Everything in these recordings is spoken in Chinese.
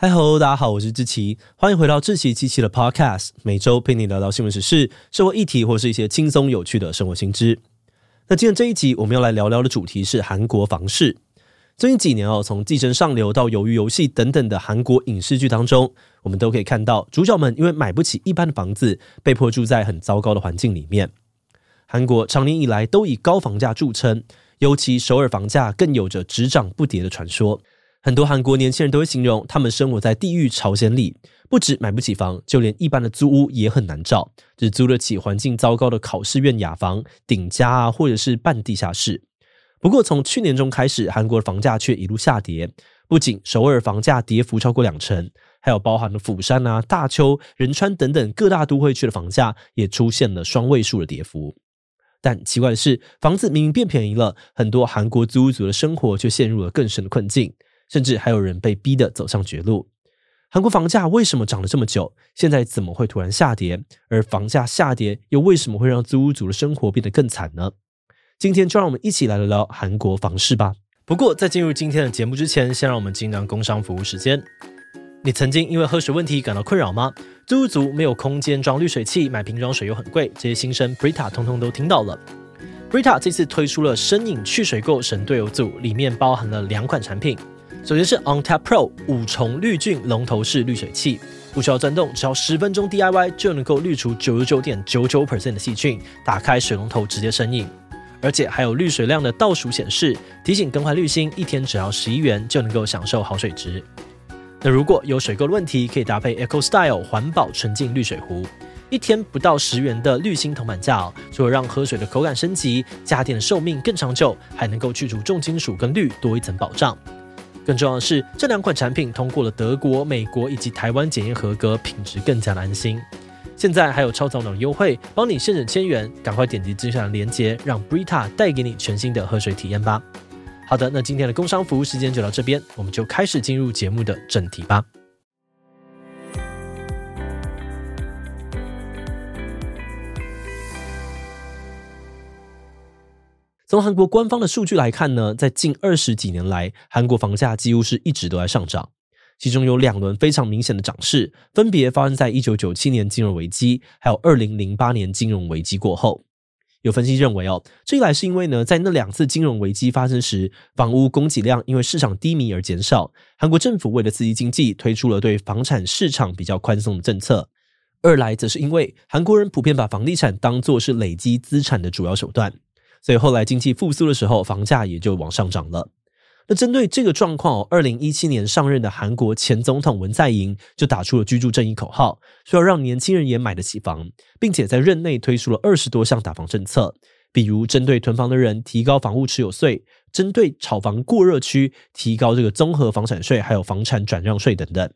嗨吼，大家好，我是志祺，欢迎回到志祺七七的 Podcast， 每周陪你聊聊新闻时事、社会议题或是一些轻松有趣的生活新知。那今天这一集我们要来聊聊的主题是韩国房市。最近几年从寄生上流到鱿鱼游戏等等的韩国影视剧当中，我们都可以看到主角们因为买不起一般的房子，被迫住在很糟糕的环境里面。韩国长年以来都以高房价著称，尤其首尔房价更有着只涨不跌的传说。很多韩国年轻人都会形容他们生活在地狱朝鲜里，不止买不起房，就连一般的租屋也很难找，只租得起环境糟糕的考试院雅房、顶家啊，或者是半地下室。不过从去年中开始，韩国的房价却一路下跌，不仅首尔房价跌幅超过20%，还有包含了釜山啊、大邱、仁川等等各大都会区的房价也出现了双位数的跌幅。但奇怪的是，房子明明变便宜了，很多韩国租屋族的生活却陷入了更深的困境，甚至还有人被逼得走上绝路。韩国房价为什么涨了这么久？现在怎么会突然下跌？而房价下跌又为什么会让租屋族的生活变得更惨呢？今天就让我们一起来聊聊韩国房市吧。不过在进入今天的节目之前，先让我们进行工商服务时间。你曾经因为喝水问题感到困扰吗？租屋族没有空间装滤水器，买瓶装水又很贵，这些心声 Brita 通通都听到了。Brita 这次推出了生饮去水垢神队友组，里面包含了2款产品。首先是 OnTap Pro 5重滤菌龙头式滤水器，不需要转动，只要10分钟 DIY 就能够滤除 99.99% 的细菌，打开水龙头直接生饮。而且还有滤水量的倒数显示，提醒更换滤芯，一天只要11元就能够享受好水质。那如果有水垢的问题，可以搭配 ecoStyle 环保纯净滤水壶，一天不到10元的滤芯铜板价除了让喝水的口感升级，家电的寿命更长久，还能够去除重金属跟氯，多一层保障。更重要的是，这2款产品通过了德国、美国以及台湾检验合格，品质更加的安心。现在还有超早鸟优惠，帮你现省1000元，赶快点击资讯栏连结，让 Brita 带给你全新的喝水体验吧。好的，那今天的工商服务时间就到这边，我们就开始进入节目的正题吧。从韩国官方的数据来看呢，在近20几年来，韩国房价几乎是一直都在上涨，其中有2轮非常明显的涨势，分别发生在1997年金融危机，还有2008年金融危机过后。有分析认为这一来是因为呢，在那2次金融危机发生时，房屋供给量因为市场低迷而减少，韩国政府为了刺激经济，推出了对房产市场比较宽松的政策。二来则是因为韩国人普遍把房地产当作是累积资产的主要手段，所以后来经济复苏的时候，房价也就往上涨了。那针对这个状况2017年上任的韩国前总统文在寅就打出了居住正义口号，说要让年轻人也买得起房，并且在任内推出了20多项打房政策，比如针对囤房的人提高房屋持有税，针对炒房过热区提高这个综合房产税，还有房产转让税等等。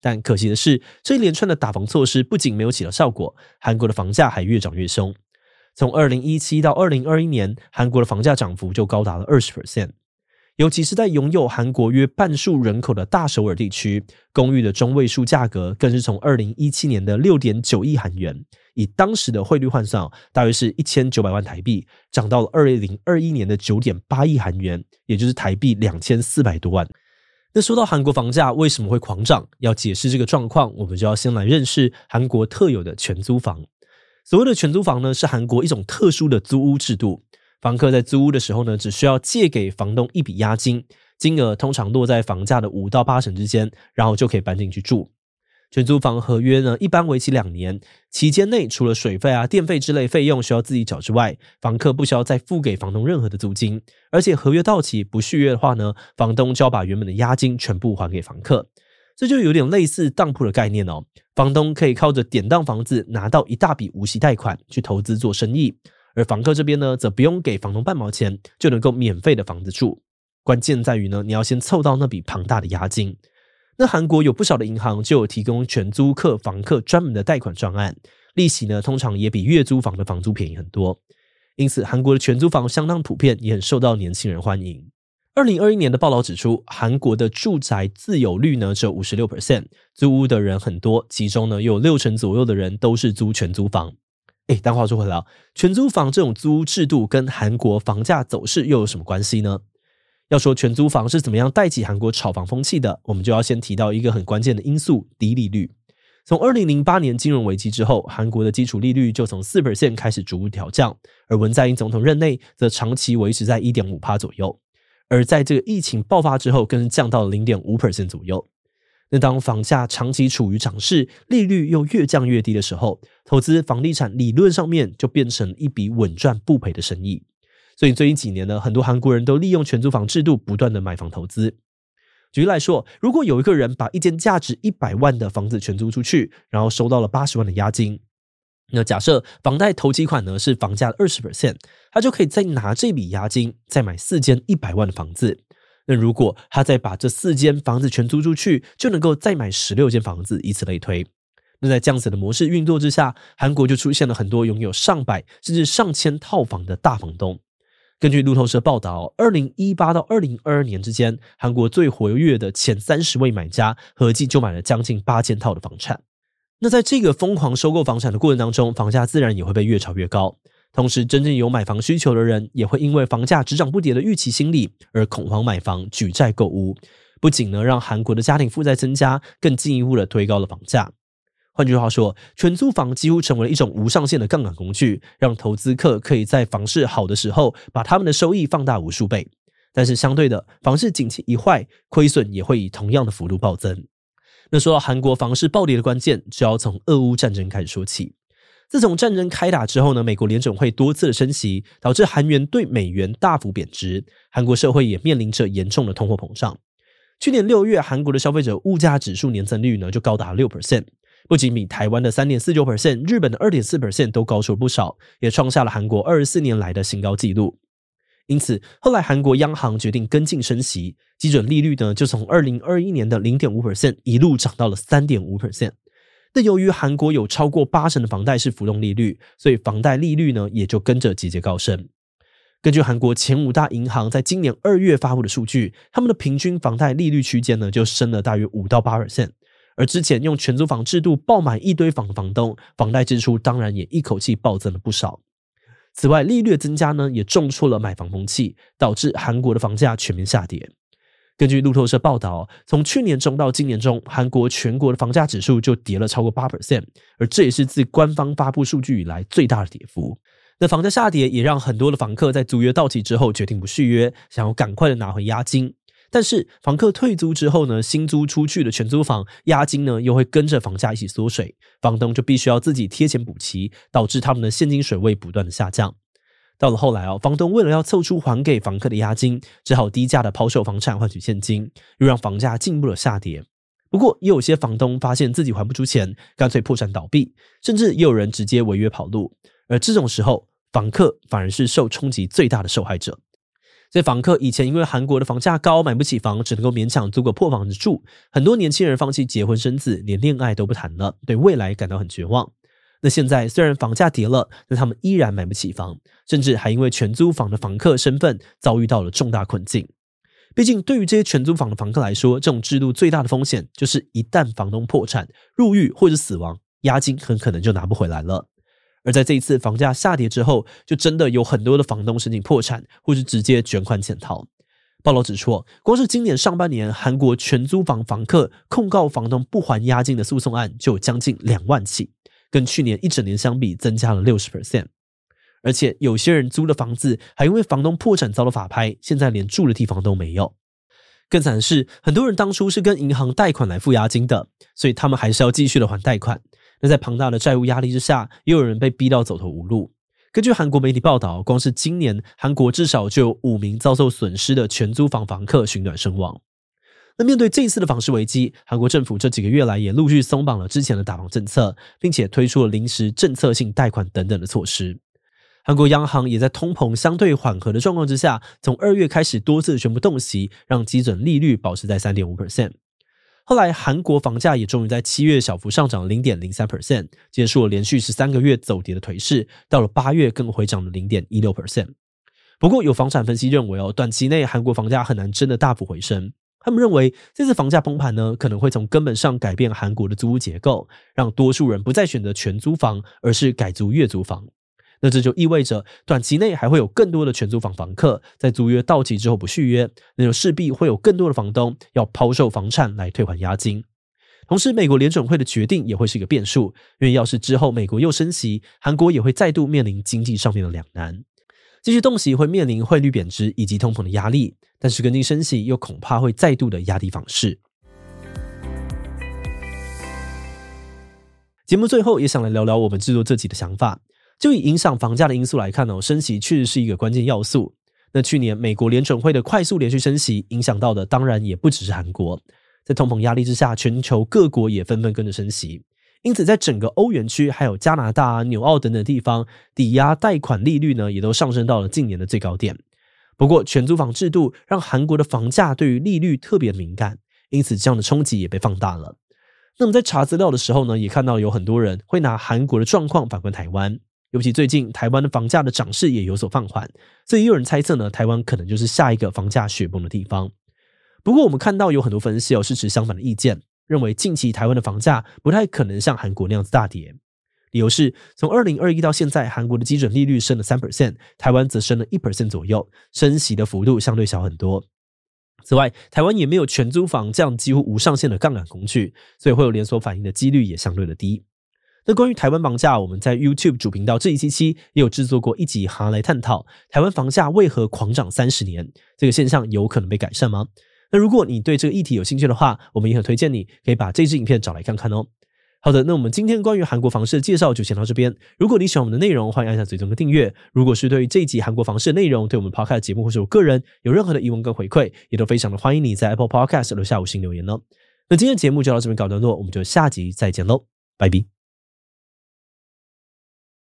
但可惜的是，这一连串的打房措施不仅没有起到效果，韩国的房价还越涨越凶。从2017到2021年，韩国的房价涨幅就高达了 20%。 尤其是在拥有韩国约半数人口的大首尔地区，公寓的中位数价格更是从2017年的 6.9 亿韩元，以当时的汇率换算，大约是1900万台币，涨到了2021年的 9.8 亿韩元，也就是台币2400多万。那说到韩国房价为什么会狂涨，要解释这个状况，我们就要先来认识韩国特有的全租房。所谓的全租房呢，是韩国一种特殊的租屋制度，房客在租屋的时候呢，只需要借给房东一笔押金，金额通常落在房价的5%到8%之间，然后就可以搬进去住。全租房合约呢，一般为期2年，期间内除了水费啊、电费之类费用需要自己缴之外，房客不需要再付给房东任何的租金，而且合约到期不续约的话呢，房东就要把原本的押金全部还给房客。这就有点类似当铺的概念房东可以靠着典当房子拿到一大笔无息贷款去投资做生意，而房客这边呢，则不用给房东半毛钱就能够免费的房子住。关键在于呢，你要先凑到那笔庞大的押金。那韩国有不少的银行就有提供全租客房客专门的贷款专案，利息呢通常也比月租房的房租便宜很多，因此韩国的全租房相当普遍，也很受到年轻人欢迎。2021年的报道指出，韩国的住宅自有率呢只有 56%， 租屋的人很多，其中呢又有60%左右的人都是租全租房。但话说回来，全租房这种租屋制度跟韩国房价走势又有什么关系呢？要说全租房是怎么样带起韩国炒房风气的，我们就要先提到一个很关键的因素——低利率。从2008年金融危机之后，韩国的基础利率就从 4% 开始逐步调降，而文在寅总统任内则长期维持在 1.5% 左右，而在这个疫情爆发之后更是降到了 0.5% 左右。那当房价长期处于涨势，利率又越降越低的时候，投资房地产理论上面就变成一笔稳赚不赔的生意。所以最近几年呢，很多韩国人都利用全租房制度不断的买房投资。举例来说，如果有一个人把一间价值100万的房子全租出去，然后收到了80万的押金，那假设房贷头期款呢是房价的 20%， 他就可以再拿这笔押金再买4间100万的房子。那如果他再把这4间房子全租出去，就能够再买16间房子，以此类推。那在这样子的模式运作之下，韩国就出现了很多拥有上百甚至上千套房的大房东。根据路透社报道，2018到2022年之间，韩国最活跃的前30位买家合计就买了将近8000套的房产。那在这个疯狂收购房产的过程当中，房价自然也会被越炒越高。同时，真正有买房需求的人也会因为房价只涨不跌的预期心理而恐慌买房、举债购屋，不仅呢让韩国的家庭负债增加，更进一步的推高了房价。换句话说，全租房几乎成为了一种无上限的杠杆工具，让投资客可以在房市好的时候把他们的收益放大无数倍，但是相对的，房市景气一坏，亏损也会以同样的幅度暴增。那说到韩国房市暴跌的关键，就要从俄乌战争开始说起。自从战争开打之后呢，美国联准会多次的升息，导致韩元对美元大幅贬值，韩国社会也面临着严重的通货膨胀。去年6月，韩国的消费者物价指数年增率呢就高达 6%， 不仅比台湾的 3.49%、 日本的 2.4% 都高出了不少，也创下了韩国24年来的新高纪录。因此后来韩国央行决定跟进升息，基准利率呢就从2021年的 0.5% 一路涨到了 3.5%。那由于韩国有超过80%的房贷是浮动利率，所以房贷利率呢也就跟着节节高升。根据韩国前五大银行在今年2月发布的数据，他们的平均房贷利率区间呢就升了大约 5-8%， 而之前用全租房制度爆买一堆房的房东，房贷支出当然也一口气暴增了不少。此外，利率的增加呢也重挫了买房风气，导致韩国的房价全面下跌。根据路透社报道，从去年中到今年中，韩国全国的房价指数就跌了超过 8%， 而这也是自官方发布数据以来最大的跌幅。那房价下跌也让很多的房客在租约到期之后决定不续约，想要赶快的拿回押金。但是房客退租之后呢，新租出去的全租房押金呢又会跟着房价一起缩水，房东就必须要自己贴钱补齐，导致他们的现金水位不断的下降。到了后来房东为了要凑出还给房客的押金，只好低价的抛售房产换取现金，又让房价进一步的下跌。不过也有些房东发现自己还不出钱，干脆破产倒闭，甚至也有人直接违约跑路。而这种时候，房客反而是受冲击最大的受害者。所以房客以前因为韩国的房价高买不起房，只能够勉强租个破房子住，很多年轻人放弃结婚生子，连恋爱都不谈了，对未来感到很绝望。那现在虽然房价跌了，但他们依然买不起房，甚至还因为全租房的房客身份遭遇到了重大困境。毕竟对于这些全租房的房客来说，这种制度最大的风险就是一旦房东破产、入狱或者死亡，押金很可能就拿不回来了。而在这一次房价下跌之后，就真的有很多的房东申请破产或是直接卷款潜逃。报道指出，光是今年上半年，韩国全租房房客控告房东不还押金的诉讼案就有将近2万起，跟去年一整年相比增加了 60%。 而且有些人租的房子还因为房东破产遭到法拍，现在连住的地方都没有。更惨的是，很多人当初是跟银行贷款来付押金的，所以他们还是要继续的还贷款。那在庞大的债务压力之下，也有人被逼到走投无路。根据韩国媒体报道，光是今年韩国至少就有5名遭受损失的全租房房客寻短身亡。那面对这一次的房市危机，韩国政府这几个月来也陆续松绑了之前的打房政策，并且推出了临时政策性贷款等等的措施。韩国央行也在通膨相对缓和的状况之下，从2月开始多次宣布动息，让基准利率保持在 3.5%。 后来韩国房价也终于在7月小幅上涨 0.03%， 结束了连续13个月走跌的颓势，到了8月更回涨了 0.16%。 不过有房产分析认为短期内韩国房价很难真的大幅回升。他们认为这次房价崩盘呢，可能会从根本上改变韩国的租屋结构，让多数人不再选择全租房，而是改租月租房。那这就意味着短期内还会有更多的全租房房客在租约到期之后不续约，那就势必会有更多的房东要抛售房产来退还押金。同时，美国联准会的决定也会是一个变数，因为要是之后美国又升息，韩国也会再度面临经济上面的两难。继续动息会面临汇率贬值以及通膨的压力，但是跟进升息又恐怕会再度的压低房市。节目最后也想来聊聊我们制作这集的想法。就以影响房价的因素来看，升息确实是一个关键要素。那去年美国联准会的快速连续升息影响到的当然也不只是韩国，在通膨压力之下，全球各国也纷纷跟着升息。因此在整个欧元区还有加拿大、纽澳等等地方，抵押贷款利率呢也都上升到了近年的最高点。不过全租房制度让韩国的房价对于利率特别敏感，因此这样的冲击也被放大了。那么在查资料的时候呢，也看到有很多人会拿韩国的状况反观台湾，尤其最近台湾的房价的涨势也有所放缓，所以也有人猜测呢，台湾可能就是下一个房价雪崩的地方。不过我们看到有很多分析是持相反的意见，认为近期台湾的房价不太可能像韩国那样子大跌。理由是从2021到现在，韩国的基准利率升了 3%， 台湾则升了 1% 左右，升息的幅度相对小很多。此外，台湾也没有全租房这样几乎无上限的杠杆工具，所以会有连锁反应的几率也相对的低。那关于台湾房价，我们在 YouTube 主频道这一期也有制作过一集来探讨台湾房价为何狂涨30年，这个现象有可能被改善吗？那如果你对这个议题有兴趣的话，我们也很推荐你可以把这支影片找来看看哦。好的，那我们今天关于韩国房市的介绍就先到这边。如果你喜欢我们的内容，欢迎按下最终的订阅。如果是对于这一集韩国房市的内容，对我们 Podcast 节目或是我个人有任何的疑问跟回馈，也都非常的欢迎你在 Apple Podcast 留下5星留言哦。那今天的节目就到这边告一段落，我们就下集再见喽，拜拜。